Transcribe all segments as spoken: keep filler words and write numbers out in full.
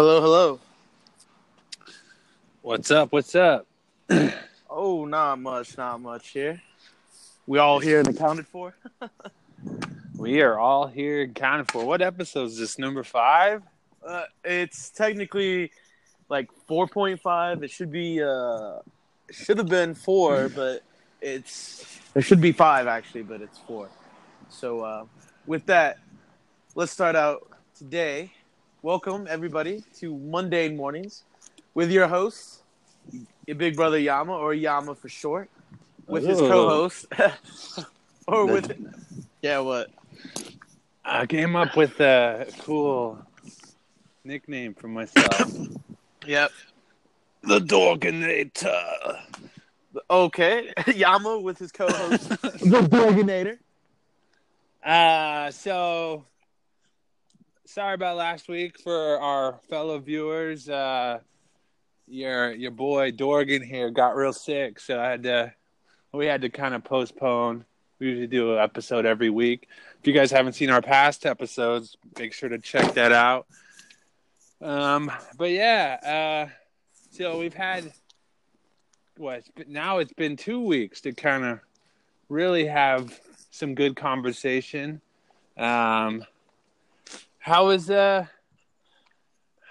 Hello, hello. What's up? What's up? Oh, not much, not much here. We all here and accounted for? We are all here and accounted for. What episode is this? Number five? Uh, it's technically like four point five. It should be, uh, it should have been four, but it's, it should be five actually, but it's four. So, uh, with that, let's start out today. Welcome, everybody, to Mundane Mornings with your host, your big brother Yama, or Yama for short, with his co-host. or with... Yeah, what? I came up with a cool nickname for myself. Yep. The Dorganator. Okay. Yama with his co-host. The Dorganator. Uh, so... Sorry about last week for our fellow viewers. Uh, your your boy Dorgan here got real sick, so I had to. We had to kind of postpone. We usually do an episode every week. If you guys haven't seen our past episodes, make sure to check that out. Um, but yeah, uh, so we've had what well, now it's been two weeks to kind of really have some good conversation. Um. How is uh,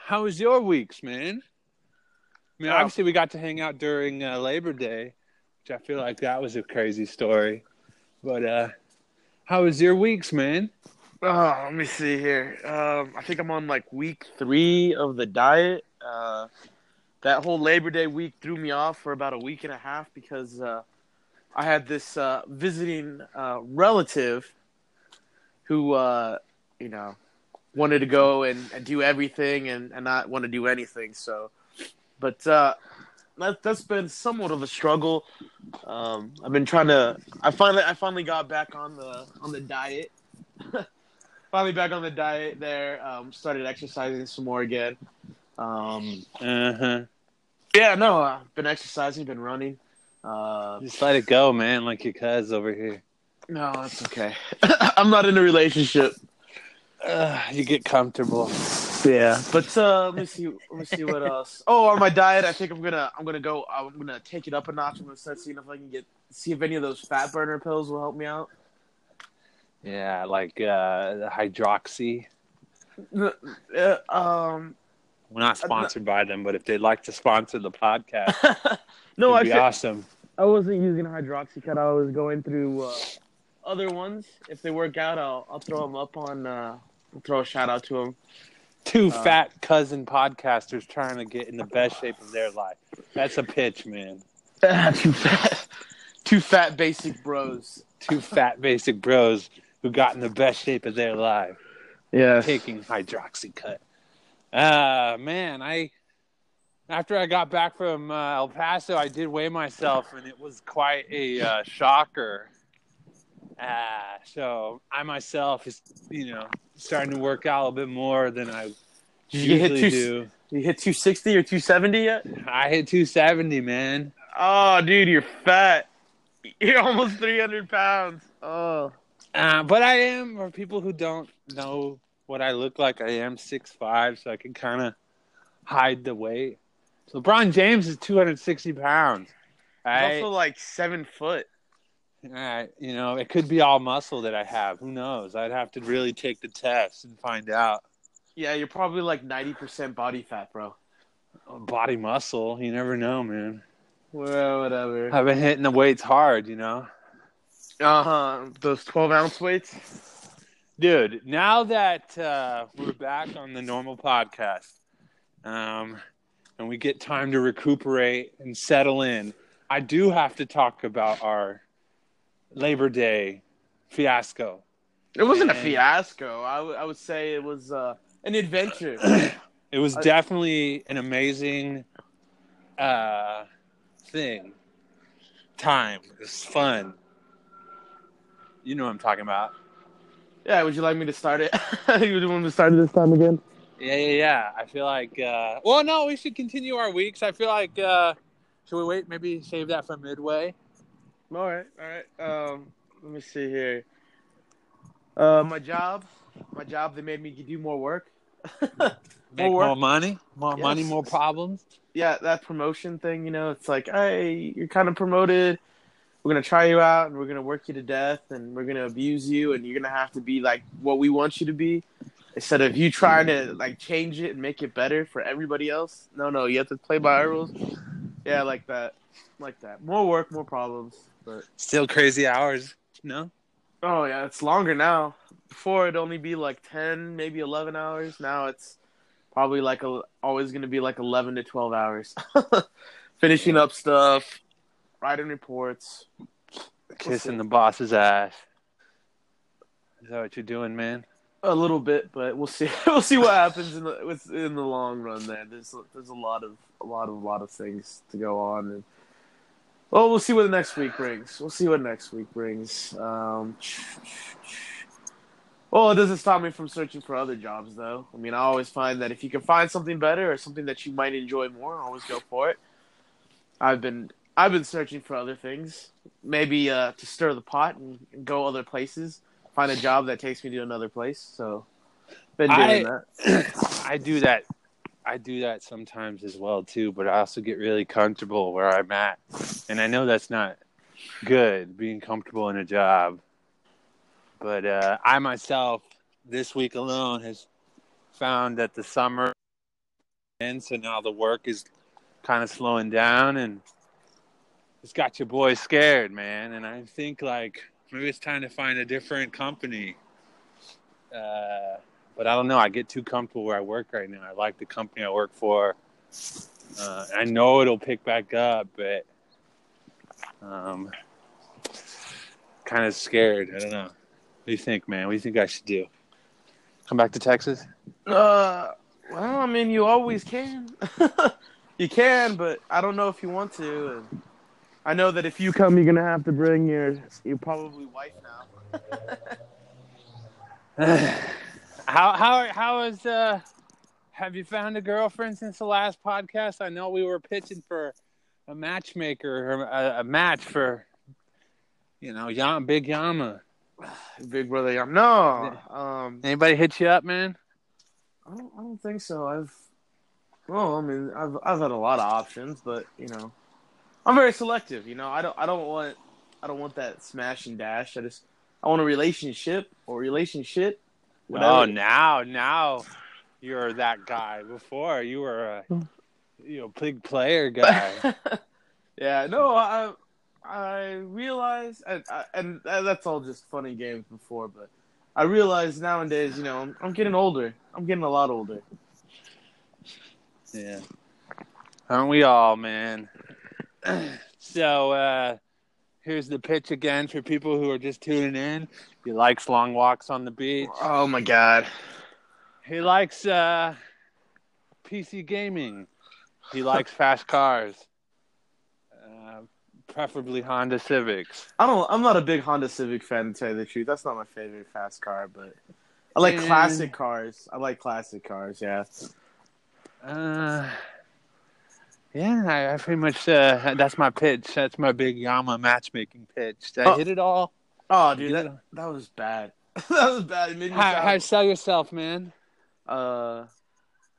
how was your weeks, man? I mean, obviously we got to hang out during uh, Labor Day, which I feel like that was a crazy story. But uh, how was your weeks, man? Oh, let me see here. Um, I think I'm on like week three of the diet. Uh, that whole Labor Day week threw me off for about a week and a half because uh, I had this uh, visiting uh, relative who, uh, you know. wanted to go and, and do everything and, and not want to do anything. So, but uh, that, that's been somewhat of a struggle. Um, I've been trying to. I finally, I finally got back on the on the diet. finally back on the diet there. Um, started exercising some more again. Um, uh-huh. Yeah, no, I've been exercising, been running. Uh, Just let it go, man. Like your cuz over here. No, that's okay. I'm not in a relationship. Uh, you get comfortable, yeah. But uh, let me see. Let me see what else. Oh, on my diet, I think I'm gonna. I'm gonna go. I'm gonna take it up a notch. I'm gonna start seeing if I can get. See if any of those fat burner pills will help me out. Yeah, like uh, hydroxy. Uh, um, we're not sponsored by them, but if they'd like to sponsor the podcast, no, it'd be awesome. I wasn't using Hydroxycut. I was going through. Uh, Other ones, if they work out, I'll I'll throw them up on. Uh, I'll throw a shout out to them. Two uh, fat cousin podcasters trying to get in the best shape of their life. That's a pitch, man. Two fat, two fat basic bros. Two fat basic bros who got in the best shape of their life. Yeah, taking Hydroxycut. Ah, uh, man, I after I got back from uh, El Paso, I did weigh myself, and it was quite a uh, shocker. Ah, so I myself is, you know, starting to work out a bit more than I Did you usually hit two, do. You hit two sixty or two seventy yet? I hit two seventy, man. Oh, dude, you're fat. You're almost three hundred pounds. Oh. Uh, but I am, for people who don't know what I look like, I am six five, so I can kind of hide the weight. So LeBron James is two hundred sixty pounds. Right? He's also like seven foot. Uh, you know, it could be all muscle that I have. Who knows? I'd have to really take the test and find out. Yeah, you're probably like ninety percent body fat, bro. Body muscle. You never know, man. Well, whatever. I've been hitting the weights hard, you know? Uh-huh. Those twelve-ounce weights? Dude, now that uh, we're back on the normal podcast um, and we get time to recuperate and settle in, I do have to talk about our Labor Day fiasco. It wasn't and a fiasco. I, w- I would say it was uh, an adventure. It was I- definitely an amazing uh, thing. Time. It was fun. You know what I'm talking about. Yeah, would you like me to start it? You would want me to start it this time again? Yeah, yeah, yeah. I feel like... Uh... Well, no, we should continue our weeks. I feel like... Uh... Should we wait? Maybe save that for midway? All right, all right. Um, let me see here. Uh, my job, my job. They made me do more work. Make more, more money, more yes. money, more problems. Yeah, that promotion thing, you know, it's like, hey, you're kind of promoted. We're going to try you out, and we're going to work you to death, and we're going to abuse you, and you're going to have to be like what we want you to be. Instead of you trying to, like, change it and make it better for everybody else. No, no, you have to play by our rules. Yeah, like that. Like that. More work, more problems. But still crazy hours, you know? Oh, yeah, it's longer now. Before, it'd only be, like, ten, maybe eleven hours. Now it's probably, like, a, always going to be, like, eleven to twelve hours. Finishing up stuff, writing reports. Kissing the boss's ass. Is that what you're doing, man? A little bit, but we'll see. We'll see what happens in the in the long run. There, there's there's a lot of a lot of a lot of things to go on, and well, we'll see what the next week brings. We'll see what next week brings. Um, well, it doesn't stop me from searching for other jobs, though. I mean, I always find that if you can find something better or something that you might enjoy more, always go for it. I've been I've been searching for other things, maybe uh, to stir the pot and go other places. Find a job that takes me to another place. So, been doing I, that. I do that. I do that sometimes as well too. But I also get really comfortable where I'm at, and I know that's not good. Being comfortable in a job, but uh, I myself this week alone has found that the summer ends, so now the work is kind of slowing down, and it's got your boy scared, man. And I think like. Maybe it's time to find a different company. Uh, but I don't know. I get too comfortable where I work right now. I like the company I work for. Uh, I know it'll pick back up, but um, kind of scared. I don't know. What do you think, man? What do you think I should do? Come back to Texas? Uh, well, I mean, you always can. You can, but I don't know if you want to. And I know that if you come, you're going to have to bring your, your probably wife now. how how how is uh have you found a girlfriend since the last podcast? I know we were pitching for a matchmaker or a, a match for you know, Yama, Big Yama. Big brother Yama. No. Um, Anybody hit you up, man? I don't I don't think so. I've well, I mean, I've I've had a lot of options, but you know, I'm very selective, you know. I don't I don't want I don't want that smash and dash. I just I want a relationship or relationship. Whatever. Oh, now now you're that guy. Before you were a you know, big player guy. Yeah, no, I I realize I, I, and that's all just funny games before, but I realize nowadays, you know, I'm, I'm getting older. I'm getting a lot older. Yeah. Aren't we all, man? So uh, here's the pitch again for people who are just tuning in. He likes long walks on the beach. Oh, my God. He likes uh, P C gaming. He likes fast cars, uh, preferably Honda Civics. I don't, I'm not a big Honda Civic fan, to tell you the truth. That's not my favorite fast car, but I like and, classic cars. I like classic cars, yeah. Uh... Yeah, I, I pretty much, uh, that's my pitch. That's my Big Yama matchmaking pitch. Did I oh. hit it all? Oh, dude, that, that was bad. That was bad. It made me how, how sell yourself, man? Uh,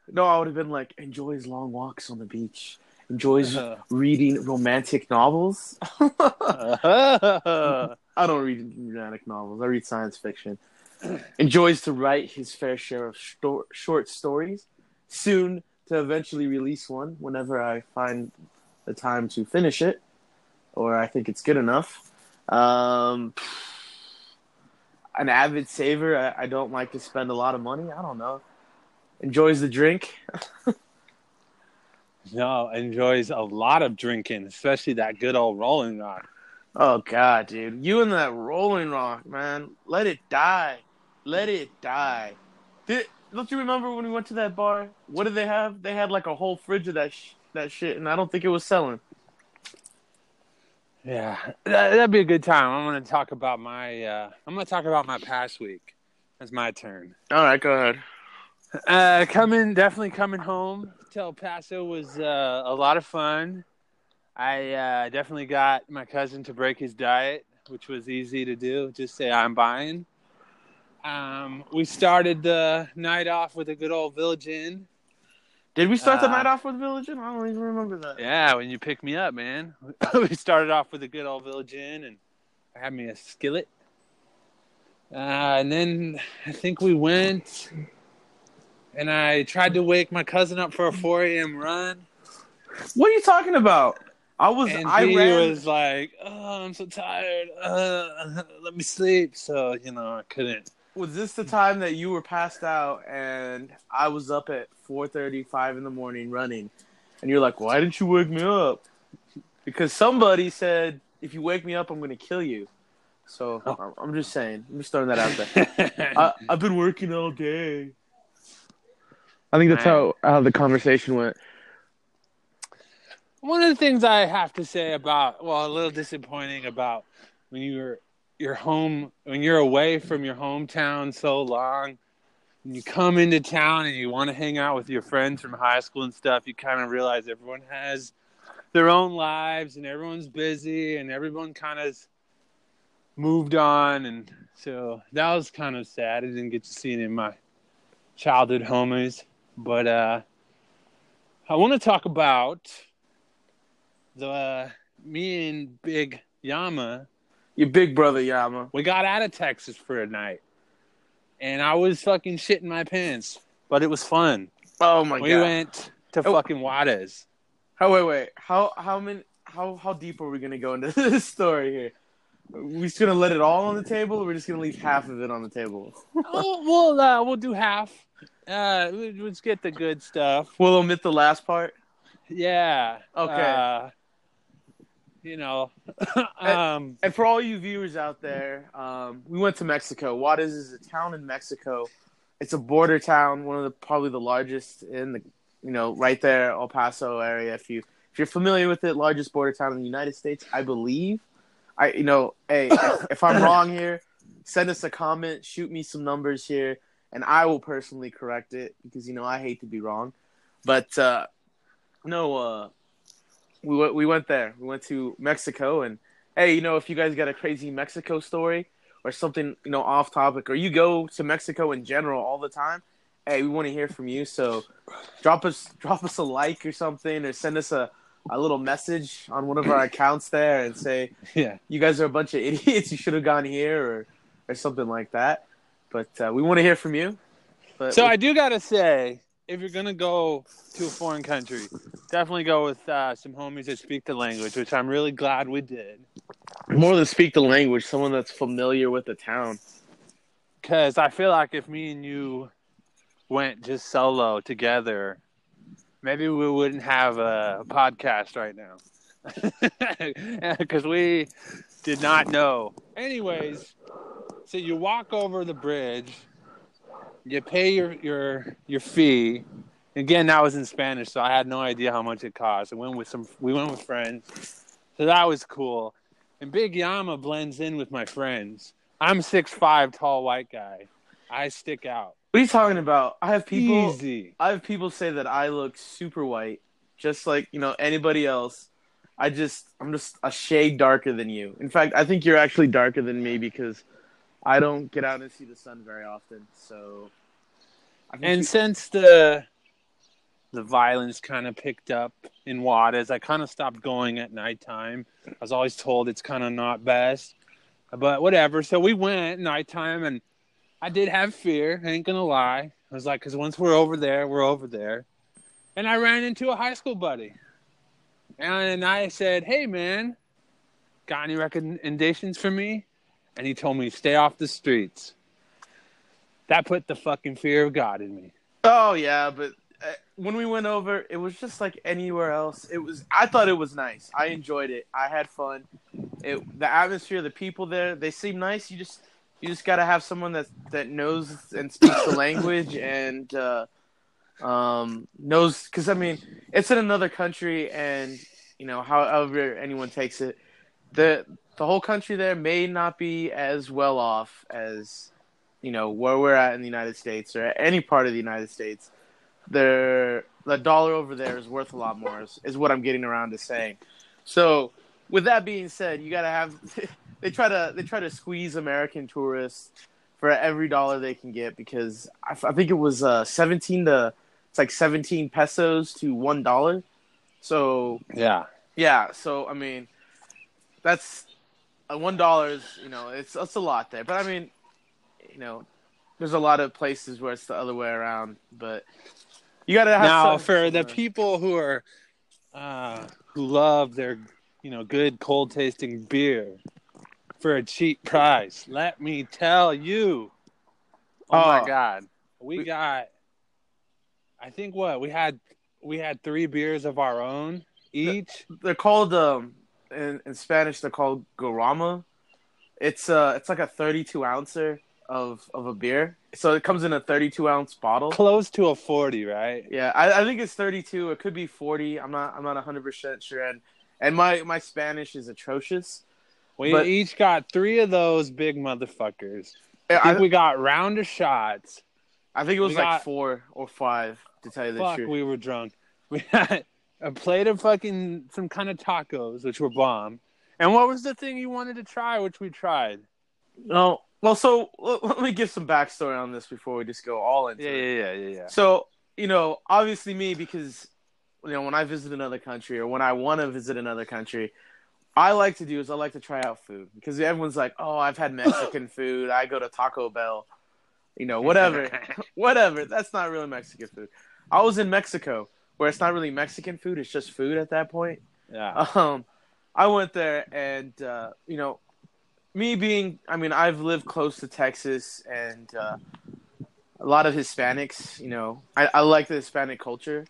No, I would have been like, enjoys long walks on the beach. Enjoys uh-huh. reading romantic novels. uh-huh. I don't read romantic novels. I read science fiction. Enjoys to write his fair share of sto- short stories. Soon to eventually release one whenever I find the time to finish it, or I think it's good enough. Um, an avid saver. I, I don't like to spend a lot of money. I don't know. Enjoys the drink. No, enjoys a lot of drinking, especially that good old Rolling Rock. Oh, God, dude. You and that Rolling Rock, man. Let it die. Let it die. Th- Don't you remember when we went to that bar? What did they have? They had like a whole fridge of that sh- that shit, and I don't think it was selling. Yeah, that, that'd be a good time. I'm gonna talk about my. Uh, I'm gonna talk about my past week. That's my turn. All right, go ahead. Uh, coming, definitely coming home to El Paso was uh, a lot of fun. I uh, definitely got my cousin to break his diet, which was easy to do. Just say I'm buying. Um, we started the night off with a good old Village Inn. Did we start uh, the night off with Village Inn? I don't even remember that. Yeah, when you picked me up, man. We started off with a good old Village Inn, and I had me a skillet. Uh, and then I think we went, and I tried to wake my cousin up for a four a.m. run. What are you talking about? I was. And I he ran... was like, "Oh, I'm so tired. Uh, let me sleep." So you know, I couldn't. Was this the time that you were passed out and I was up at four thirty, five in the morning running? And you're like, why didn't you wake me up? Because somebody said, if you wake me up, I'm going to kill you. So oh. I'm just saying. I'm just throwing that out there. I, I've been working all day. I think that's how, how the conversation went. One of the things I have to say about, well, a little disappointing about when you were your home, when you're away from your hometown so long, and you come into town and you want to hang out with your friends from high school and stuff, you kind of realize everyone has their own lives and everyone's busy and everyone kind of moved on. And so that was kind of sad. I didn't get to see any of my childhood homies. But uh, I want to talk about the uh, me and Big Yama. Your big brother, Yama. We got out of Texas for a night. And I was fucking shitting my pants. But it was fun. Oh, my we God. We went to oh. fucking Juárez. Oh, wait, wait. How how many, how how deep are we going to go into this story here? Are we just going to let it all on the table? Or we're just going to leave half of it on the table? oh, we'll, uh, we'll do half. Uh, let's get the good stuff. We'll omit the last part? Yeah. Okay. Uh, You know, um, and, and for all you viewers out there, um, we went to Mexico. Juárez is a town in Mexico. It's a border town, one of the probably the largest in the, you know, right there, El Paso area. If you if you're familiar with it, largest border town in the United States, I believe. I you know, hey, if, if I'm wrong here, send us a comment, shoot me some numbers here, and I will personally correct it because you know I hate to be wrong, but uh, no. Uh, We went, we went there. We went to Mexico, and hey, you know, if you guys got a crazy Mexico story or something, you know, off topic, or you go to Mexico in general all the time, hey, we want to hear from you. So drop us, drop us a like or something, or send us a, a little message on one of our accounts there and say, yeah, you guys are a bunch of idiots. You should have gone here, or, or something like that. But uh, we want to hear from you. But so we- I do got to say, if you're going to go to a foreign country, definitely go with uh, some homies that speak the language, which I'm really glad we did. More than speak the language, someone that's familiar with the town. Because I feel like if me and you went just solo together, maybe we wouldn't have a podcast right now. Because we did not know. Anyways, so you walk over the bridge. You pay your, your your fee. Again, that was in Spanish, so I had no idea how much it cost. I went with some. We went with friends, so that was cool. And Big Yama blends in with my friends. I'm six five, tall white guy. I stick out. What are you talking about? I have people. Easy. I have people say that I look super white, just like you know anybody else. I just I'm just a shade darker than you. In fact, I think you're actually darker than me because I don't get out and see the sun very often, so. I can and see- since the the violence kind of picked up in Juárez, I kind of stopped going at nighttime. I was always told it's kind of not best, but whatever. So we went at nighttime, and I did have fear. I ain't gonna lie. I was like, because once we're over there, we're over there. And I ran into a high school buddy, and I said, "Hey, man, got any recommendations for me?" And he told me, stay off the streets. That put the fucking fear of God in me. Oh, yeah. But uh, when we went over, it was just like anywhere else. It was. I thought it was nice. I enjoyed it. I had fun. It, the atmosphere, the people there, they seem nice. You just you just got to have someone that, that knows and speaks the language and uh, um, knows. Because, I mean, it's in another country and, you know, however anyone takes it. The The whole country there may not be as well off as, you know, where we're at in the United States or any part of the United States. They're, the dollar over there is worth a lot more is, is what I'm getting around to saying. So with that being said, you got to have – they try to they try to squeeze American tourists for every dollar they can get because I, I think it was uh, 17 to It's like seventeen pesos to one dollar. So yeah, yeah. So I mean, that's uh, one dollar is, you know, it's it's a lot there. But I mean, you know, there's a lot of places where it's the other way around. But you gotta have now for the people who are uh, who love their, you know, good cold tasting beer for a cheap price. Let me tell you. Oh, oh my God, we, we got. I think what we had. We had three beers of our own each. They're called um, in, in Spanish. They're called Gorama. It's uh, it's like a thirty-two ouncer of of a beer. So it comes in a thirty-two ounce bottle, close to a forty, right? Yeah, I, I think it's thirty-two. It could be forty. I'm not. I'm not a hundred percent sure. And and my, my Spanish is atrocious. We but, each got three of those big motherfuckers. I think I, we got round of shots. I think it was we like got, four or five. To tell you the Fuck, truth. We were drunk. We had a plate of fucking some kind of tacos, which were bomb. And what was the thing you wanted to try, which we tried? No. Well, so let, let me give some backstory on this before we just go all into yeah, it. Yeah, yeah, yeah, yeah. So, you know, obviously me, because, you know, when I visit another country or when I want to visit another country, I like to do is I like to try out food. Because everyone's like, oh, I've had Mexican food. I go to Taco Bell. You know, whatever. whatever. That's not really Mexican food. I was in Mexico, where it's not really Mexican food; it's just food at that point. Yeah. Um, I went there, and uh, you know, me being—I mean, I've lived close to Texas, and uh, a lot of Hispanics. You know, I, I like the Hispanic culture.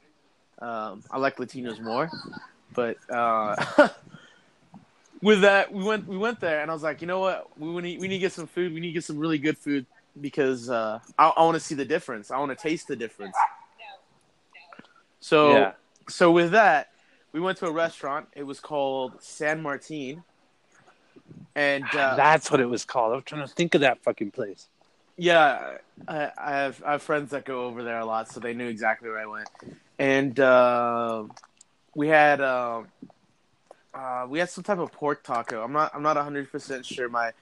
Um, I like Latinos more, but uh, with that, we went we went there, and I was like, you know what? We we need, we need to get some food. We need to get some really good food because uh, I, I want to see the difference. I want to taste the difference. So, yeah. so with that, we went to a restaurant. It was called San Martin, and uh, that's what it was called. I was trying to think of that fucking place. Yeah, I, I have I have friends that go over there a lot, so they knew exactly where I went. And uh, we had uh, uh, we had some type of pork taco. I'm not I'm not one hundred percent sure. My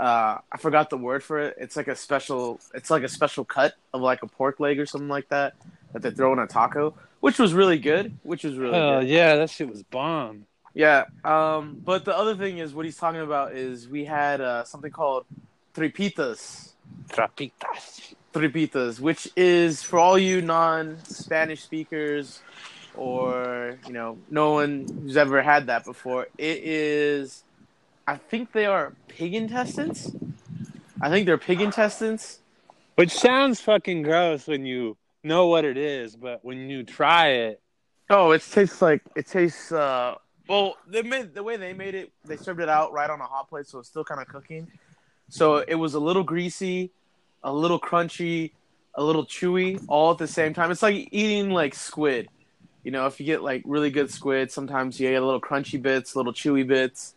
uh, I forgot the word for it. It's like a special. It's like a special cut of like a pork leg or something like that. That they throw in a taco, which was really good, which was really oh, good. Oh, yeah, that shit was bomb. Yeah, um, but the other thing is what he's talking about is we had uh, something called tripitas. Trapitas. Tripitas, which is for all you non-Spanish speakers or, you know, no one who's ever had that before. It is, I think they are pig intestines. I think they're pig intestines. Which sounds fucking gross when you... know what it is, but when you try it, oh, it tastes like it tastes. Uh, well, they made the way they made it. They served it out right on a hot plate, so it's still kind of cooking. So it was a little greasy, a little crunchy, a little chewy, all at the same time. It's like eating like squid. You know, if you get like really good squid, sometimes you get little crunchy bits, little chewy bits.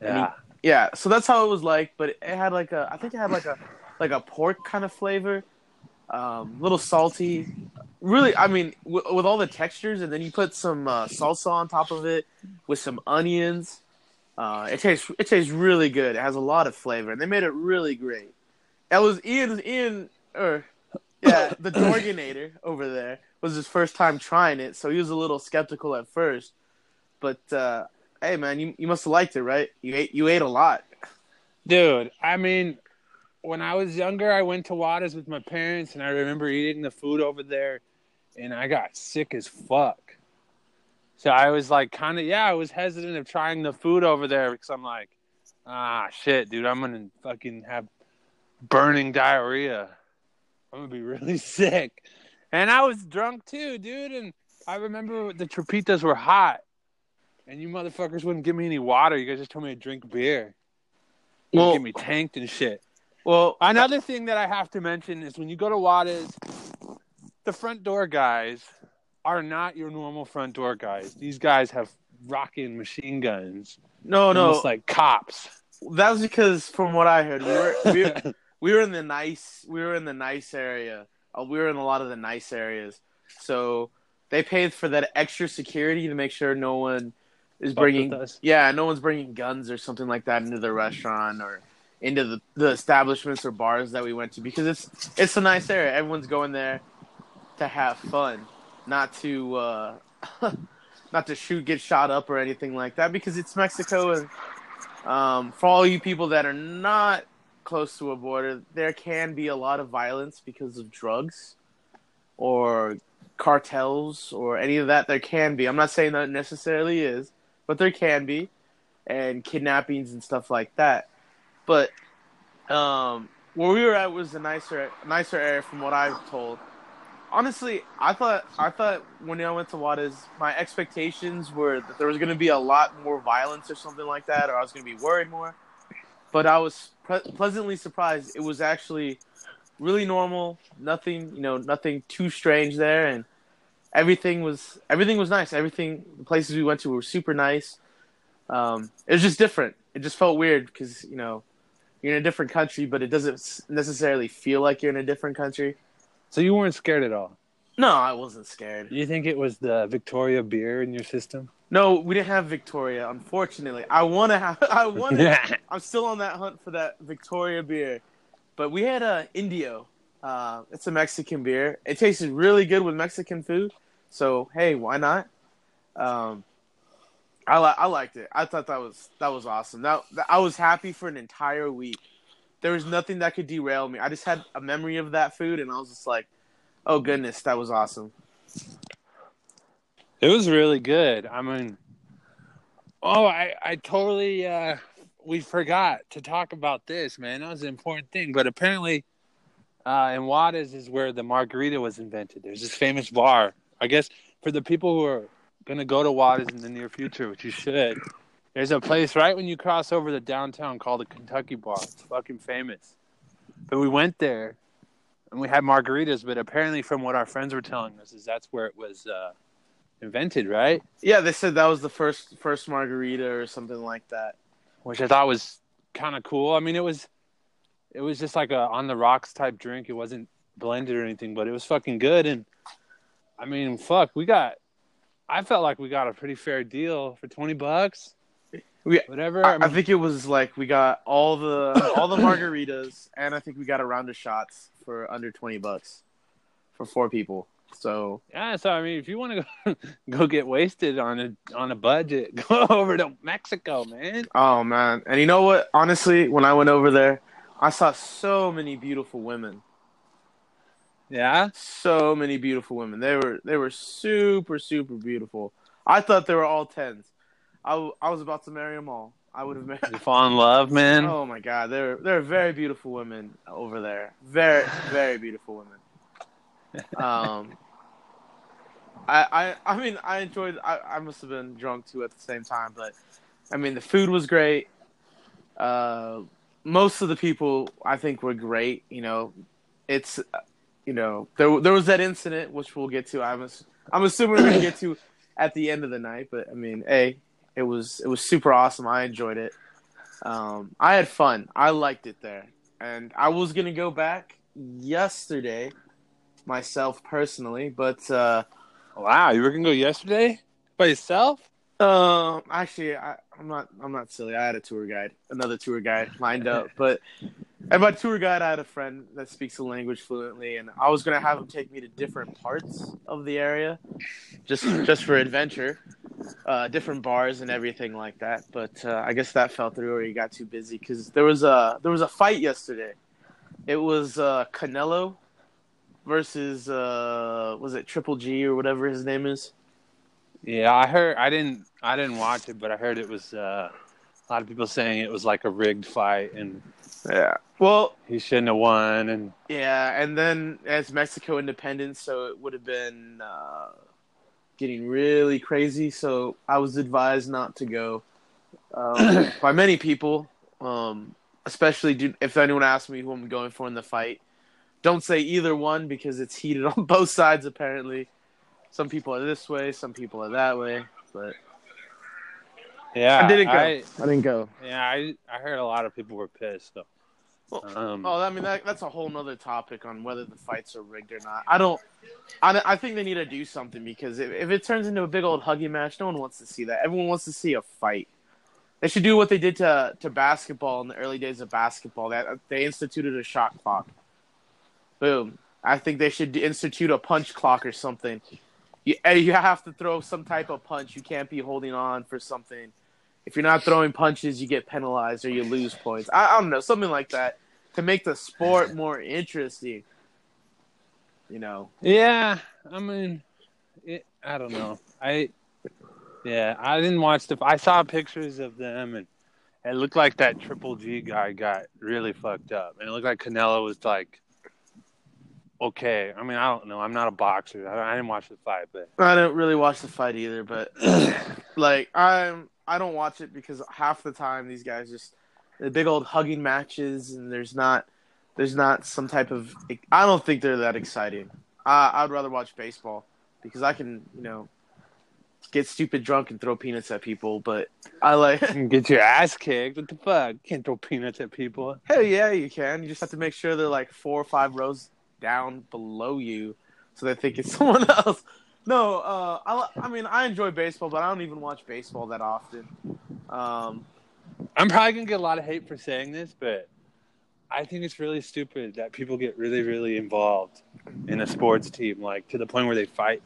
Yeah, you, yeah. So that's how it was like, but it had like a. I think it had like a like a pork kind of flavor. Um, little salty, really. I mean, w- with all the textures, and then you put some uh, salsa on top of it with some onions. Uh, it tastes it tastes really good. It has a lot of flavor, and they made it really great. That was Ian Ian or yeah, the Dorganator over there was his first time trying it, so he was a little skeptical at first. But uh, hey, man, you you must have liked it, right? You ate you ate a lot, dude. I mean. When I was younger, I went to Juárez with my parents, and I remember eating the food over there, and I got sick as fuck. So I was like, kind of, yeah, I was hesitant of trying the food over there because I'm like, ah, shit, dude, I'm gonna fucking have burning diarrhea. I'm gonna be really sick, and I was drunk too, dude. And I remember the tripitas were hot, and you motherfuckers wouldn't give me any water. You guys just told me to drink beer. You well, get me tanked and shit. Well, another thing that I have to mention is when you go to Juárez, the front door guys are not your normal front door guys. These guys have rocking machine guns. No, no. It's like cops. That was because from what I heard, we were we were, we were in the nice we were in the nice area. Uh, we were in a lot of the nice areas. So they paid for that extra security to make sure no one is bringing yeah, no one's bringing guns or something like that into the restaurant or into the, the establishments or bars that we went to because it's it's a nice area. Everyone's going there to have fun, not to uh, not to shoot, get shot up or anything like that, because it's Mexico. And um, for all you people that are not close to a border, there can be a lot of violence because of drugs or cartels or any of that. There can be. I'm not saying that it necessarily is, but there can be, and kidnappings and stuff like that. But um, where we were at was a nicer, nicer area, from what I've told. Honestly, I thought I thought when I went to Juárez, my expectations were that there was going to be a lot more violence or something like that, or I was going to be worried more. But I was pre- pleasantly surprised. It was actually really normal. Nothing, you know, nothing too strange there, and everything was everything was nice. Everything, the places we went to were super nice. Um, it was just different. It just felt weird because, you know, you're in a different country, but it doesn't necessarily feel like you're in a different country. So you weren't scared at all? No, I wasn't scared. You think it was the Victoria beer in your system? No, we didn't have Victoria, unfortunately. I want to have. I want. I'm still on that hunt for that Victoria beer, but we had a Indio. Uh, it's a Mexican beer. It tasted really good with Mexican food. So hey, why not? Um, I li- I liked it. I thought that was that was awesome. That, that I was happy for an entire week. There was nothing that could derail me. I just had a memory of that food, and I was just like, "Oh goodness, that was awesome." It was really good. I mean, oh, I, I totally, uh, we forgot to talk about this, man. That was an important thing. But apparently, uh, in Juárez is where the margarita was invented. There's this famous bar. I guess for the people who are going to go to Juárez in the near future, which you should, there's a place right when you cross over the downtown called the Kentucky Bar. It's fucking famous. But we went there, and we had margaritas, but apparently from what our friends were telling us is that's where it was uh, – invented, right? Yeah, they said that was the first first margarita or something like that, which I thought was kind of cool. I mean, it was it was just like a on the rocks type drink. It wasn't blended or anything, but it was fucking good. And I mean, fuck, we got. I felt like we got a pretty fair deal for twenty bucks. We whatever. I, I, mean, I think it was like we got all the all the margaritas, and I think we got a round of shots for under twenty bucks for four people. So yeah, so I mean, if you want to go, go get wasted on a on a budget, go over to Mexico, man. Oh man, and you know what? Honestly, when I went over there, I saw so many beautiful women. Yeah, so many beautiful women. They were they were super super beautiful. I thought they were all tens. I, I was about to marry them all. I would have married. You fall in love, man. Oh my God, they're they're very beautiful women over there. Very very beautiful women. um, I, I I mean I enjoyed I, I must have been drunk too at the same time, but I mean the food was great. Uh, most of the people I think were great. You know, it's you know there there was that incident which we'll get to. I'm I'm assuming we're gonna get to at the end of the night, but I mean, hey, it was it was super awesome. I enjoyed it. Um, I had fun. I liked it there, and I was gonna go back yesterday. Myself personally, but uh, wow, you were gonna go yesterday by yourself? Um, uh, actually, I, I'm not. I'm not silly. I had a tour guide, another tour guide lined up. But and by tour guide, I had a friend that speaks the language fluently, and I was gonna have him take me to different parts of the area, just just for adventure, uh, different bars and everything like that. But uh, I guess that fell through, or he got too busy because there was a there was a fight yesterday. It was uh, Canelo versus, uh, was it Triple G or whatever his name is? Yeah, I heard. I didn't. I didn't watch it, but I heard it was uh, a lot of people saying it was like a rigged fight, and yeah, well, he shouldn't have won, and yeah, and then it's Mexico independence, so it would have been uh, getting really crazy. So I was advised not to go um, by many people, um, especially do, if anyone asks me who I'm going for in the fight. Don't say either one because it's heated on both sides, apparently. Some people are this way, some people are that way. But yeah, I didn't go. I, I didn't go. Yeah, I I heard a lot of people were pissed, though. So. Well, um, oh, I mean, that, that's a whole nother topic on whether the fights are rigged or not. I don't I, – I think they need to do something because if, if it turns into a big old huggy match, no one wants to see that. Everyone wants to see a fight. They should do what they did to, to basketball in the early days of basketball. That they instituted a shot clock. Boom. I think they should institute a punch clock or something. You, you have to throw some type of punch. You can't be holding on for something. If you're not throwing punches, you get penalized or you lose points. I, I don't know, something like that to make the sport more interesting. You know? Yeah, I mean, it, I don't know. I yeah, I didn't watch the. I saw pictures of them, and it looked like that Triple G guy got really fucked up, and it looked like Canelo was like. Okay, I mean, I don't know. I'm not a boxer. I, I didn't watch the fight, but I didn't really watch the fight either. But like, I'm I don't watch it because half the time these guys just the big old hugging matches, and there's not there's not some type of. I don't think they're that exciting. I I'd rather watch baseball because I can you know get stupid drunk and throw peanuts at people. But I like get your ass kicked. What the fuck? You can't throw peanuts at people. Hell yeah, you can. You just have to make sure they're like four or five rows down below you, so they think it's someone else. No, uh, I, I mean, I enjoy baseball, but I don't even watch baseball that often. Um, I'm probably going to get a lot of hate for saying this, but I think it's really stupid that people get really, really involved in a sports team, like, to the point where they fight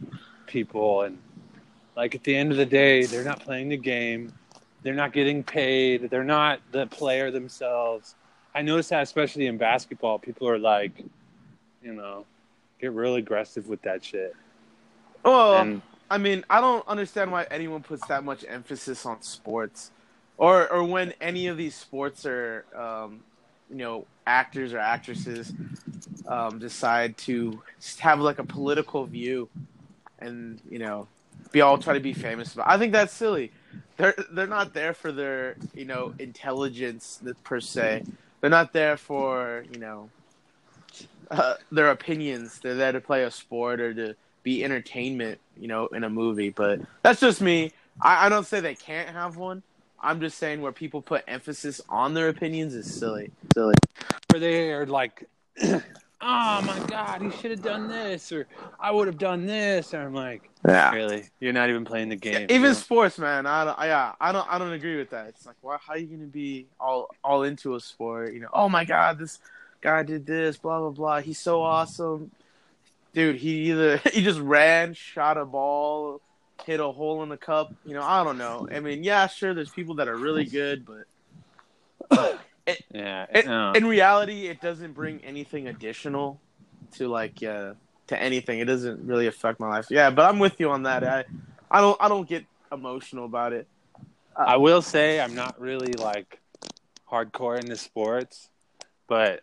people. And, like, at the end of the day, they're not playing the game. They're not getting paid. They're not the player themselves. I noticed that, especially in basketball, people are like, you know, get real aggressive with that shit. Oh, and, I mean, I don't understand why anyone puts that much emphasis on sports, or or when any of these sports are, um, you know, actors or actresses um, decide to have like a political view, and you know, be all try to be famous about. I think that's silly. They're they're not there for their you know intelligence per se. They're not there for you know. Uh, their opinions. They're there to play a sport or to be entertainment, you know, in a movie. But that's just me. I, I don't say they can't have one. I'm just saying where people put emphasis on their opinions is silly. Silly. Where they are like, oh my God, he should have done this, or I would have done this. And I'm like, yeah. Really? You're not even playing the game. Even you know? Sports, man. I don't, I, yeah, I don't, I don't agree with that. It's like, why, how are you going to be all, all into a sport? You know, oh my God, this guy did this, blah blah blah. He's so awesome, dude. He either he just ran, shot a ball, hit a hole in the cup. You know, I don't know. I mean, yeah, sure. There's people that are really good, but it, yeah. It, no. In reality, it doesn't bring anything additional to like uh, to anything. It doesn't really affect my life. Yeah, but I'm with you on that. I, I don't I don't get emotional about it. Uh, I will say I'm not really like hardcore into sports, but.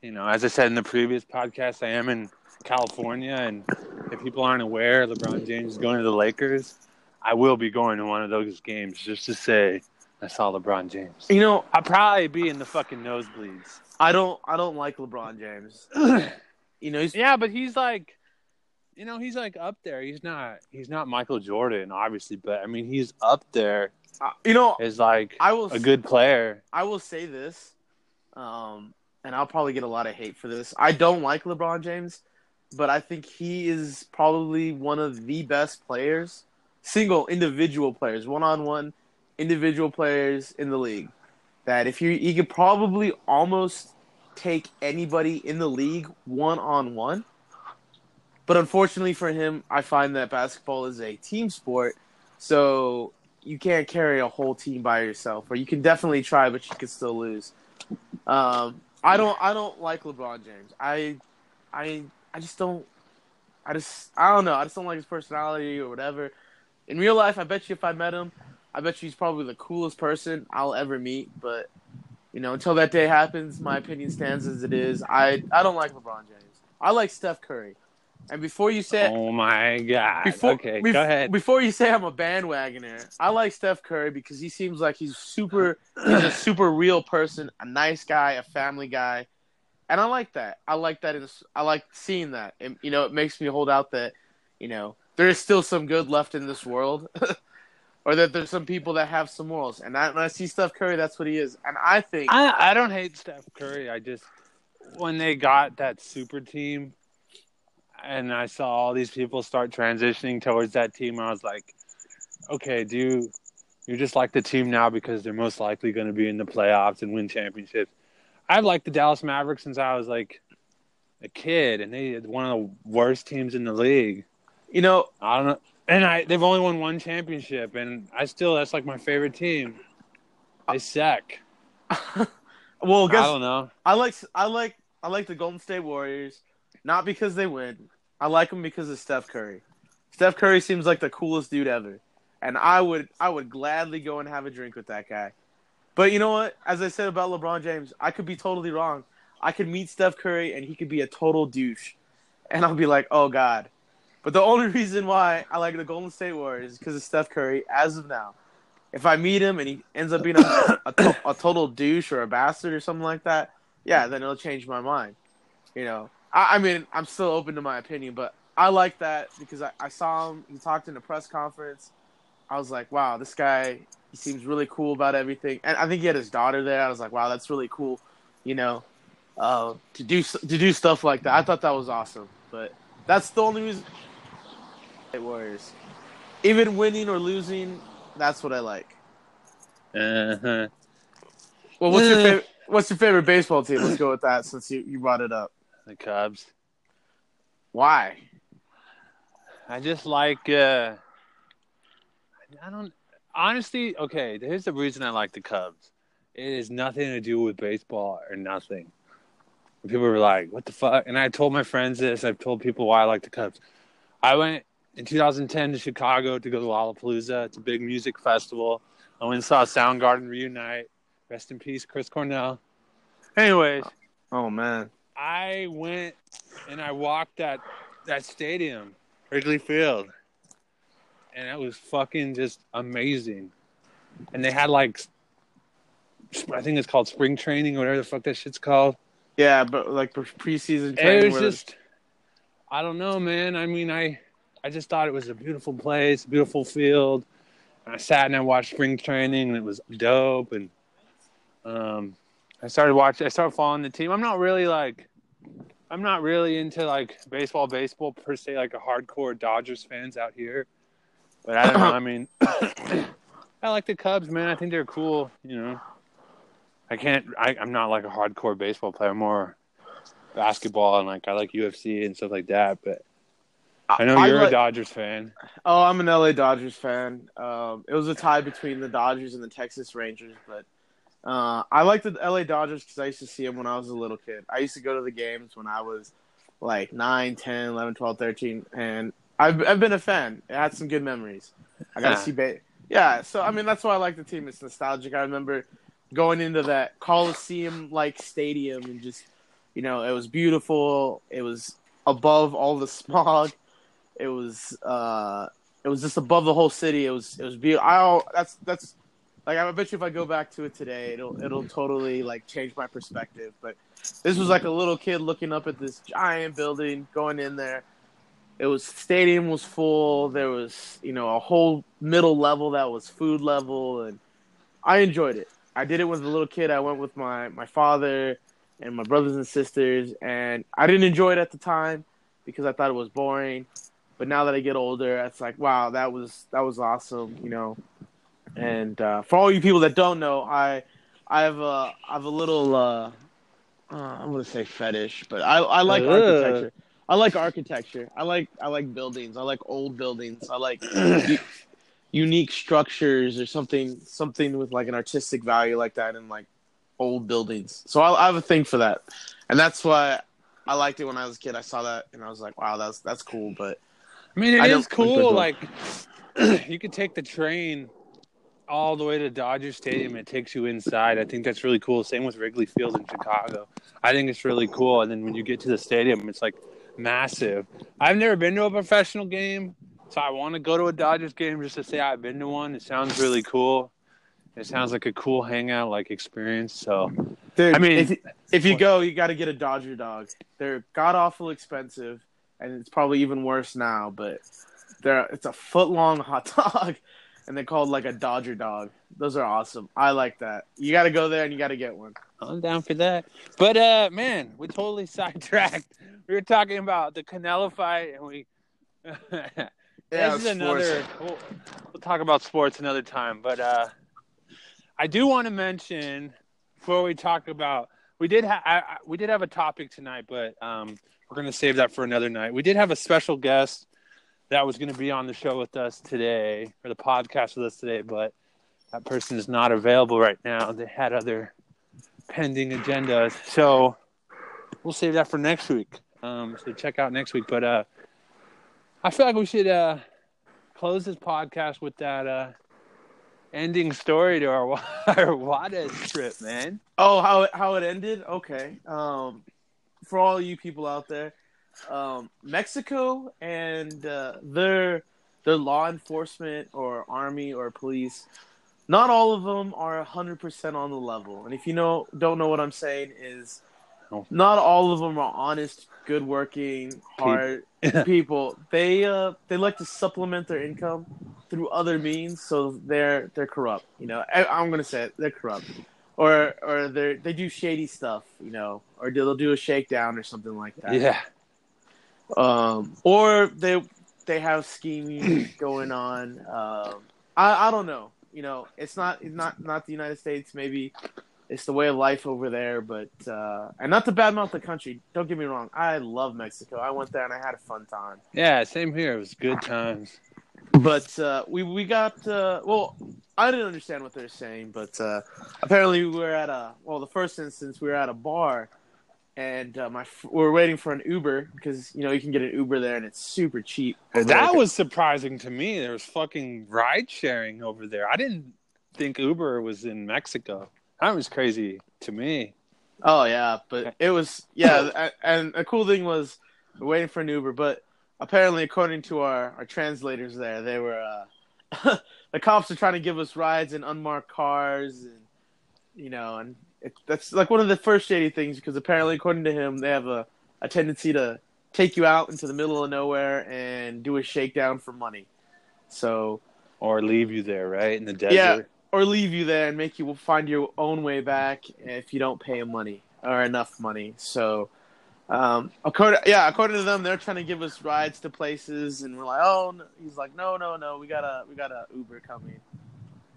You know, as I said in the previous podcast, I am in California, and if people aren't aware, LeBron James is going to the Lakers. I will be going to one of those games just to say I saw LeBron James. You know, I'll probably be in the fucking nosebleeds. I don't, I don't like LeBron James. You know, he's... yeah, but he's like, you know, he's like up there. He's not, he's not Michael Jordan, obviously, but I mean, he's up there. Uh, you know, is like I will a good player. I will say this. Um. And I'll probably get a lot of hate for this. I don't like LeBron James, but I think he is probably one of the best players, single individual players, one-on-one individual players in the league. That if you, you could probably almost take anybody in the league one-on-one. But unfortunately for him, I find that basketball is a team sport, so you can't carry a whole team by yourself. Or you can definitely try, but you could still lose. Um... I don't. I don't like LeBron James. I, I, I just don't. I just. I don't know. I just don't like his personality or whatever. In real life, I bet you if I met him, I bet you he's probably the coolest person I'll ever meet. But you know, until that day happens, my opinion stands as it is. I. I don't like LeBron James. I like Steph Curry. And before you say, oh my God. Before, okay, bef- go ahead. Before you say I'm a bandwagoner, I like Steph Curry because he seems like he's super. He's a super real person, a nice guy, a family guy, and I like that. I like that. In, I like seeing that. And you know, it makes me hold out that, you know, there is still some good left in this world, or that there's some people that have some morals. And I, when I see Steph Curry, that's what he is. And I think I, I don't hate Steph Curry. I just when they got that super team. And I saw all these people start transitioning towards that team. I was like, okay, do you, you just like the team now because they're most likely going to be in the playoffs and win championships? I've liked the Dallas Mavericks since I was like a kid, and they had one of the worst teams in the league. You know, I don't know. And I, they've only won one championship, and I still, that's like my favorite team. They suck. Well, guess, I don't know. I like, I like, I like the Golden State Warriors, not because they win. I like them because of Steph Curry. Steph Curry seems like the coolest dude ever, and I would, I would gladly go and have a drink with that guy. But you know what? As I said about LeBron James, I could be totally wrong. I could meet Steph Curry, and he could be a total douche, and I'll be like, oh God. But the only reason why I like the Golden State Warriors is because of Steph Curry, as of now. If I meet him and he ends up being a, a, to- a total douche or a bastard or something like that, yeah, then it'll change my mind. You know, I, I mean, I'm still open to my opinion, but I like that because I, I saw him. He talked in a press conference. I was like, wow, this guy, he seems really cool about everything. And I think he had his daughter there. I was like, wow, that's really cool, you know, uh, to do to do stuff like that. I thought that was awesome, but that's the only reason. Warriors, even winning or losing, that's what I like. Uh huh. Well, what's uh, your favorite? What's your favorite baseball team? Let's go with that since you, you brought it up. The Cubs. Why? I just like. Uh, I don't honestly. Okay, here's the reason I like the Cubs. It has nothing to do with baseball or nothing. People were like, "What the fuck?" And I told my friends this. I've told people why I like the Cubs. I went in two thousand ten to Chicago to go to Lollapalooza. It's a big music festival. I went and saw Soundgarden reunite. Rest in peace, Chris Cornell. Anyways. Oh, man. I went and I walked that, that stadium, Wrigley Field. And it was fucking just amazing. And they had like, I think it's called spring training or whatever the fuck that shit's called. Yeah, but like preseason training. It was just, I don't know, man. I mean, I... I just thought it was a beautiful place, beautiful field. And I sat and I watched spring training, and it was dope. And um, I started watching. I started following the team. I'm not really like, I'm not really into like baseball, baseball per se, like a hardcore Dodgers fans out here. But I don't know. I mean, I like the Cubs, man. I think they're cool. You know, I can't. I, I'm not like a hardcore baseball player. I'm more basketball and like I like U F C and stuff like that. But I know you're I like, a Dodgers fan. Oh, I'm an L A Dodgers fan. Um, it was a tie between the Dodgers and the Texas Rangers, but uh, I like the L A Dodgers because I used to see them when I was a little kid. I used to go to the games when I was like nine, ten, eleven, twelve, thirteen, and I've I've been a fan. I had some good memories. I got to see ba- Yeah, so I mean that's why I like the team. It's nostalgic. I remember going into that Coliseum-like stadium and just, you know, it was beautiful. It was above all the smog. It was, uh, it was just above the whole city. It was, it was beautiful. I, that's, that's, like, I bet you if I go back to it today, it'll, it'll totally, like, change my perspective. But this was like a little kid looking up at this giant building, going in there. It was, stadium was full. There was, you know, a whole middle level that was food level. And I enjoyed it. I did it with a little kid. I went with my, my father and my brothers and sisters. And I didn't enjoy it at the time because I thought it was boring. But now that I get older, it's like, wow, that was that was awesome, you know. And uh, for all you people that don't know, I I have a I have a little uh, uh, I'm gonna say fetish, but I I like uh. architecture. I like architecture. I like I like buildings. I like old buildings. I like u- unique structures or something something with like an artistic value like that in like old buildings. So I, I have a thing for that, and that's why I liked it when I was a kid. I saw that and I was like, wow, that's that's cool, but. I mean, it I is cool. Like, you could take the train all the way to Dodger Stadium. It takes you inside. I think that's really cool. Same with Wrigley Field in Chicago. I think it's really cool. And then when you get to the stadium, it's, like, massive. I've never been to a professional game, so I want to go to a Dodgers game just to say I've been to one. It sounds really cool. It sounds like a cool hangout, like, experience. So, Dude, I mean, if, if you go, you got to get a Dodger dog. They're god-awful expensive. And it's probably even worse now, but they're it's a foot long hot dog, and they're called like a Dodger dog. Those are awesome. I like that. You got to go there and you got to get one. I'm down for that. But uh, man, we totally sidetracked. We were talking about the Canelo fight, and we yeah, this is another. We'll, we'll talk about sports another time. But uh, I do want to mention before we talk about we did have I, we did have a topic tonight, but um, we're going to save that for another night. We did have a special guest that was going to be on the show with us today, or the podcast with us today, but that person is not available right now. They had other pending agendas, so we'll save that for next week. Um, so check out next week. But uh, I feel like we should uh, close this podcast with that uh, ending story to our, our Juárez trip, man. Oh, how it, how it ended? Okay. Um, for all you people out there, um, Mexico and uh, their their law enforcement or army or police, not all of them are one hundred percent on the level. And if you know don't know what I'm saying is, not all of them are honest, good working, hard people. They uh, they like to supplement their income through other means, so they're they're corrupt. You know, I, I'm gonna say it, they're corrupt, or or they they do shady stuff. You know, or they'll do a shakedown or something like that. Yeah. Um. Or they they have scheming going on. Um. I I don't know. You know, it's not it's not not the United States. Maybe. It's the way of life over there, but uh, and not to badmouth the country. Don't get me wrong. I love Mexico. I went there and I had a fun time. Yeah, same here. It was good times. But uh, we we got uh, well. I didn't understand what they were saying, but uh, apparently we were at a well. The first instance, we were at a bar, and uh, my we were waiting for an Uber because you know you can get an Uber there and it's super cheap. That was surprising to me. There was fucking ride sharing over there. I didn't think Uber was in Mexico. That was crazy to me. Oh, yeah. But it was, yeah. And a cool thing was waiting for an Uber. But apparently, according to our, our translators there, they were, uh, the cops are trying to give us rides in unmarked cars. And, you know, and it, that's like one of the first shady things because apparently, according to him, they have a, a tendency to take you out into the middle of nowhere and do a shakedown for money. So, or leave you there, right? In the desert. Yeah. Or leave you there and make you find your own way back if you don't pay money or enough money. So, um, according yeah, according to them, they're trying to give us rides to places, and we're like, oh, no. He's like, no, no, no, we got a we got a Uber coming.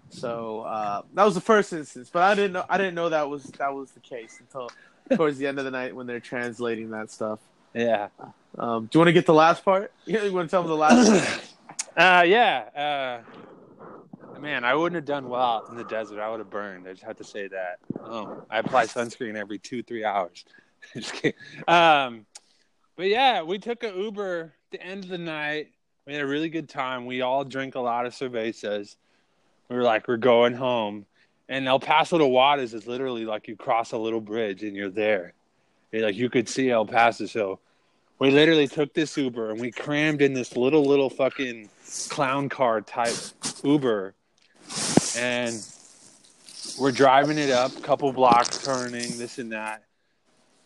So uh, that was the first instance, but I didn't know I didn't know that was that was the case until towards the end of the night when they're translating that stuff. Yeah. Um, do you want to get the last part? You want to tell them the last part? Uh, yeah. Uh... Man, I wouldn't have done well out in the desert. I would have burned. I just have to say that. Um, I apply sunscreen every two, three hours. Just kidding. Um, but, yeah, we took an Uber at the end of the night. We had a really good time. We all drink a lot of cervezas. We were like, we're going home. And El Paso to Juárez is literally like you cross a little bridge and you're there. You're like you could see El Paso. So we literally took this Uber and we crammed in this little, little fucking clown car type Uber. And we're driving it up, couple blocks, turning, this and that.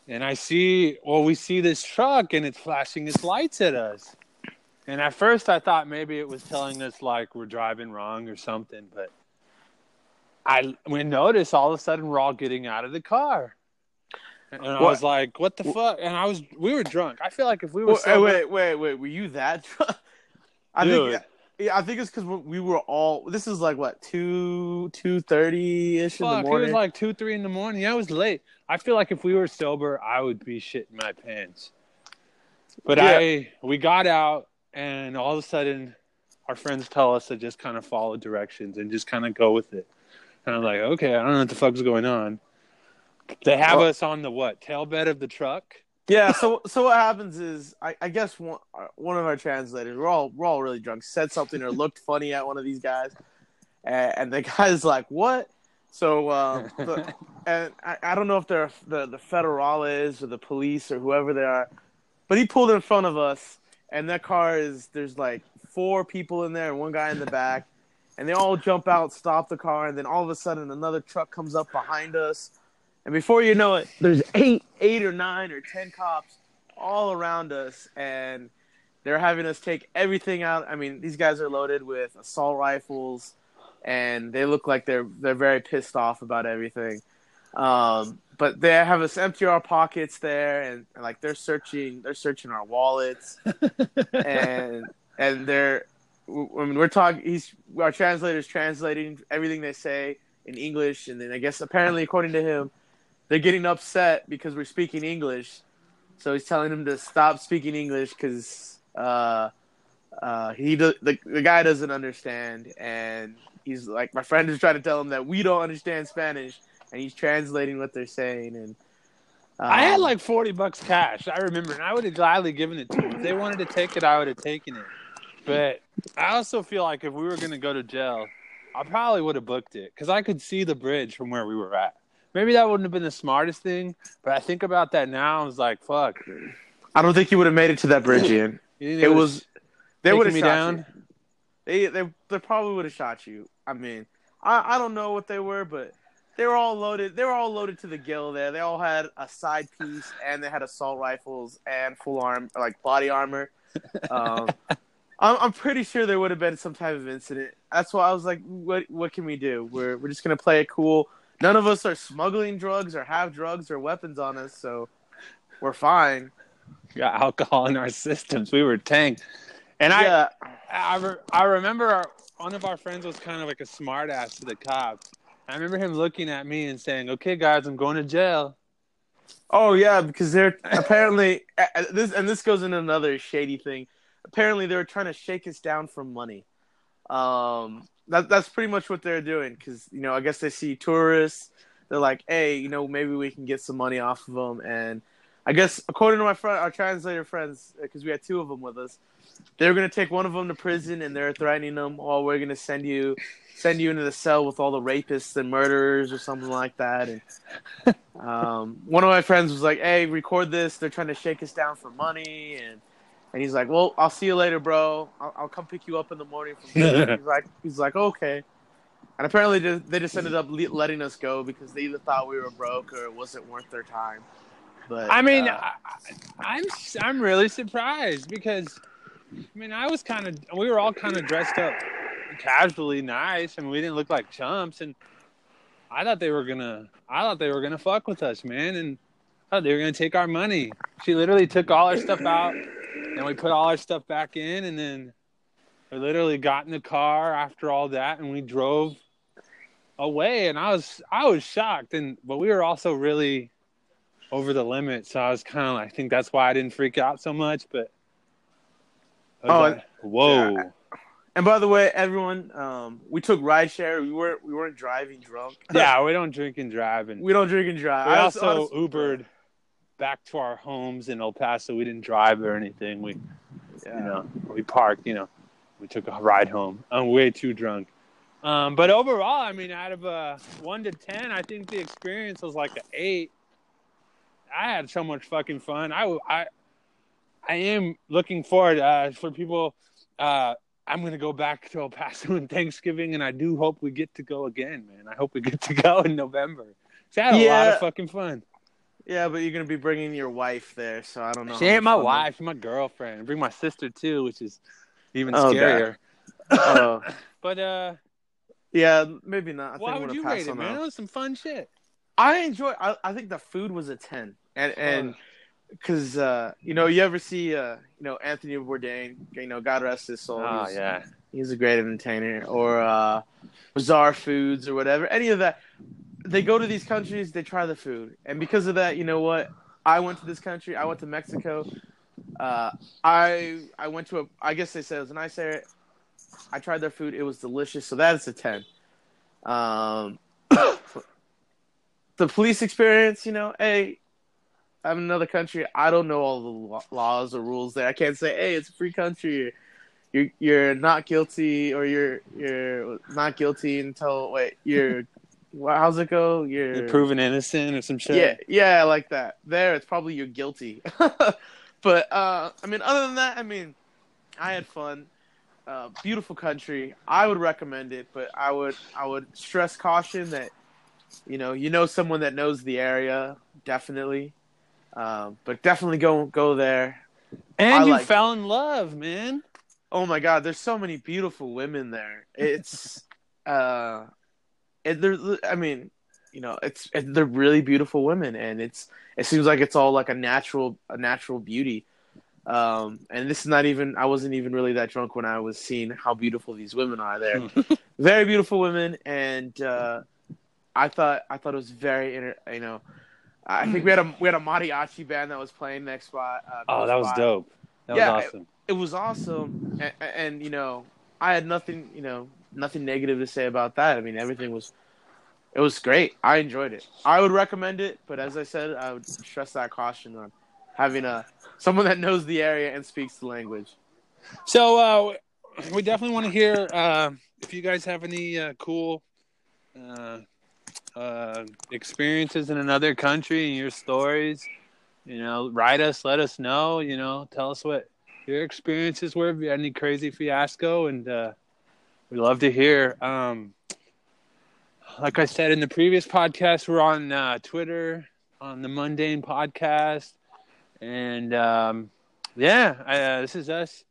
And I see, well, we see this truck, and it's flashing its lights at us. And at first I thought maybe it was telling us, like, we're driving wrong or something. But I we noticed all of a sudden we're all getting out of the car. And what? I was like, what the fuck? And I was, we were drunk. I feel like if we were sober... Wait, wait, wait. Were you that drunk? I Dude. think... Yeah, I think it's because we were all. This is like what two two thirty ish in the morning. It was like two three in the morning. Yeah, it was late. I feel like if we were sober, I would be shitting my pants. But yeah. I we got out, and all of a sudden, our friends tell us to just kind of follow directions and just kind of go with it. And I'm like, okay, I don't know what the fuck's going on. They have well, us on the what tailbed of the truck. Yeah, so so what happens is, I, I guess one one of our translators, we're all we're all really drunk, said something or looked funny at one of these guys, and, and the guy's like, "What?" So, um, the, and I, I don't know if they're the the federales or the police or whoever they are, but he pulled in front of us, and that car is there's like four people in there and one guy in the back, and they all jump out, stop the car, and then all of a sudden another truck comes up behind us. And before you know it, there's eight, eight or nine or ten cops all around us, and they're having us take everything out. I mean, these guys are loaded with assault rifles, and they look like they're they're very pissed off about everything. Um, but they have us empty our pockets there, and, and like they're searching, they're searching our wallets, and and they're, I mean, we're talking. He's our translator's translating everything they say in English, and then I guess apparently according to him. they're getting upset because we're speaking English. So he's telling him to stop speaking English because uh, uh, he do- the, the guy doesn't understand. And he's like, my friend is trying to tell him that we don't understand Spanish. And he's translating what they're saying. And um, I had like forty bucks cash, I remember. And I would have gladly given it to them. If they wanted to take it, I would have taken it. But I also feel like if we were going to go to jail, I probably would have booked it because I could see the bridge from where we were at. Maybe that wouldn't have been the smartest thing, but I think about that now. I was like, "Fuck." I don't think you would have made it to that bridge, Ian. It was. They would have shot down? you. They they they probably would have shot you. I mean, I, I don't know what they were, but they were all loaded. They were all loaded to the gill. There, they all had a side piece, and they had assault rifles and full arm, like body armor. Um, I'm I'm pretty sure there would have been some type of incident. That's why I was like, "What what can we do? We're we're just gonna play it cool." None of us are smuggling drugs or have drugs or weapons on us, so we're fine. We got alcohol in our systems. We were tanked. And yeah. I I, re- I remember our, one of our friends was kind of like a smartass to the cops. I remember him looking at me and saying, "Okay, guys, I'm going to jail." Oh, yeah, because they're apparently – this and this goes into another shady thing. Apparently, they were trying to shake us down for money. Um That that's pretty much what they're doing because, you know, I guess they see tourists. They're like, hey, you know, maybe we can get some money off of them. And I guess according to my friend, our translator friends, because we had two of them with us, they're going to take one of them to prison and they're threatening them. Oh, we're going to send you send you into the cell with all the rapists and murderers or something like that. And um, one of my friends was like, hey, record this. They're trying to shake us down for money. And. And he's like, well, I'll see you later, bro. I'll, I'll come pick you up in the morning. From he's like, he's like, okay. And apparently they just ended up le- letting us go because they either thought we were broke or it wasn't worth their time. But I mean, uh, I, I'm I'm really surprised because, I mean, I was kind of, we were all kind of dressed up casually nice. I mean, we didn't look like chumps. And I thought they were going to, I thought they were going to fuck with us, man. And I thought they were going to take our money. She literally took all our stuff out. And we put all our stuff back in, and then we literally got in the car after all that, and we drove away. And I was I was shocked, and but we were also really over the limit, so I was kind of like, I think that's why I didn't freak out so much. But oh, like, whoa! Yeah. And by the way, everyone, um, we took rideshare. We weren't we weren't driving drunk. Yeah, we don't drink and drive, and we don't drink and drive. We I also honestly, Ubered. Back to our homes in El Paso. We didn't drive or anything. We, yeah. you know, we parked, you know, we took a ride home. I'm way too drunk. Um, but overall, I mean, out of a one to ten, I think the experience was like an eight. I had so much fucking fun. I, I, I am looking forward uh, for people. Uh, I'm going to go back to El Paso on Thanksgiving, and I do hope we get to go again, man. I hope we get to go in November. So I had a yeah. lot of fucking fun. Yeah, but you're going to be bringing your wife there, so I don't know. She ain't my wife. She's my girlfriend. I bring my sister, too, which is even oh, scarier. Oh. But, uh... yeah, maybe not. I why think would you pass rate it, man? That was some fun shit. I enjoy... I, I think the food was a ten. And... and because, uh, you know, you ever see, uh, you know, Anthony Bourdain, you know, God rest his soul. Oh, he's, yeah. He's a great entertainer. Or, uh, Bizarre Foods or whatever. Any of that... They go to these countries, they try the food. And because of that, you know what? I went to this country. I went to Mexico. Uh, I I went to a – I guess they said it was a nice area. I tried their food. It was delicious. So that's a ten. Um, the police experience, you know, hey, I'm in another country. I don't know all the laws or rules there. I can't say, hey, it's a free country. You're, you're not guilty or you're you're not guilty until – wait, you're – how's it go? You're... you're proven innocent or some shit. Yeah, yeah, like that. There, it's probably you're guilty. But uh, I mean, other than that, I mean, I had fun. Uh, beautiful country. I would recommend it, but I would, I would stress caution that you know, you know, someone that knows the area definitely. Um, but definitely go, go there. And I you like fell it. in love, man. Oh my God, there's so many beautiful women there. It's uh. It, I mean, you know, it's it, they're really beautiful women, and it's it seems like it's all like a natural a natural beauty. Um, and this is not even I wasn't even really that drunk when I was seeing how beautiful these women are there. Very beautiful women, and uh, I thought I thought it was very you know I think we had a we had a mariachi band that was playing next spot. Uh, oh, that was spot. dope. That yeah, was awesome. It, it was awesome, and, and you know, I had nothing, you know, nothing negative to say about that. I mean, everything was, it was great. I enjoyed it. I would recommend it, but as I said, I would stress that caution on having a someone that knows the area and speaks the language. So uh, we definitely want to hear uh, if you guys have any uh, cool. Uh, Uh, experiences in another country and your stories, you know, write us, let us know, you know, tell us what your experiences were, if you had any crazy fiasco, and uh, we love to hear. Um, like I said in the previous podcast, we're on uh, Twitter, on the Mundane Podcast, and um, yeah, I, uh, this is us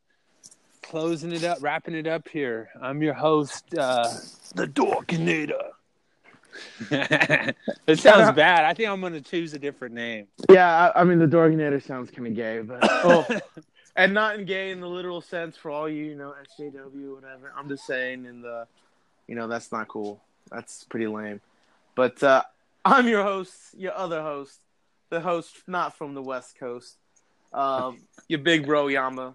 closing it up, wrapping it up here. I'm your host, uh, the Dorkinator. It sounds bad. I think I'm going to choose a different name. Yeah, I, I mean, the Dorkinator sounds kind of gay, but oh, and not in gay in the literal sense for all you, you know, S J W, whatever. I'm just saying, in the, you know, that's not cool. That's pretty lame. But uh, I'm your host, your other host, the host not from the West Coast, um, your big bro Yama,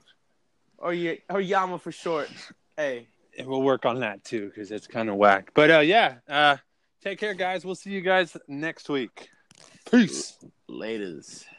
or your or Yama for short. Hey, and we'll work on that too because it's kind of whack. But uh, yeah. Uh, Take care, guys. We'll see you guys next week. Peace. Laters.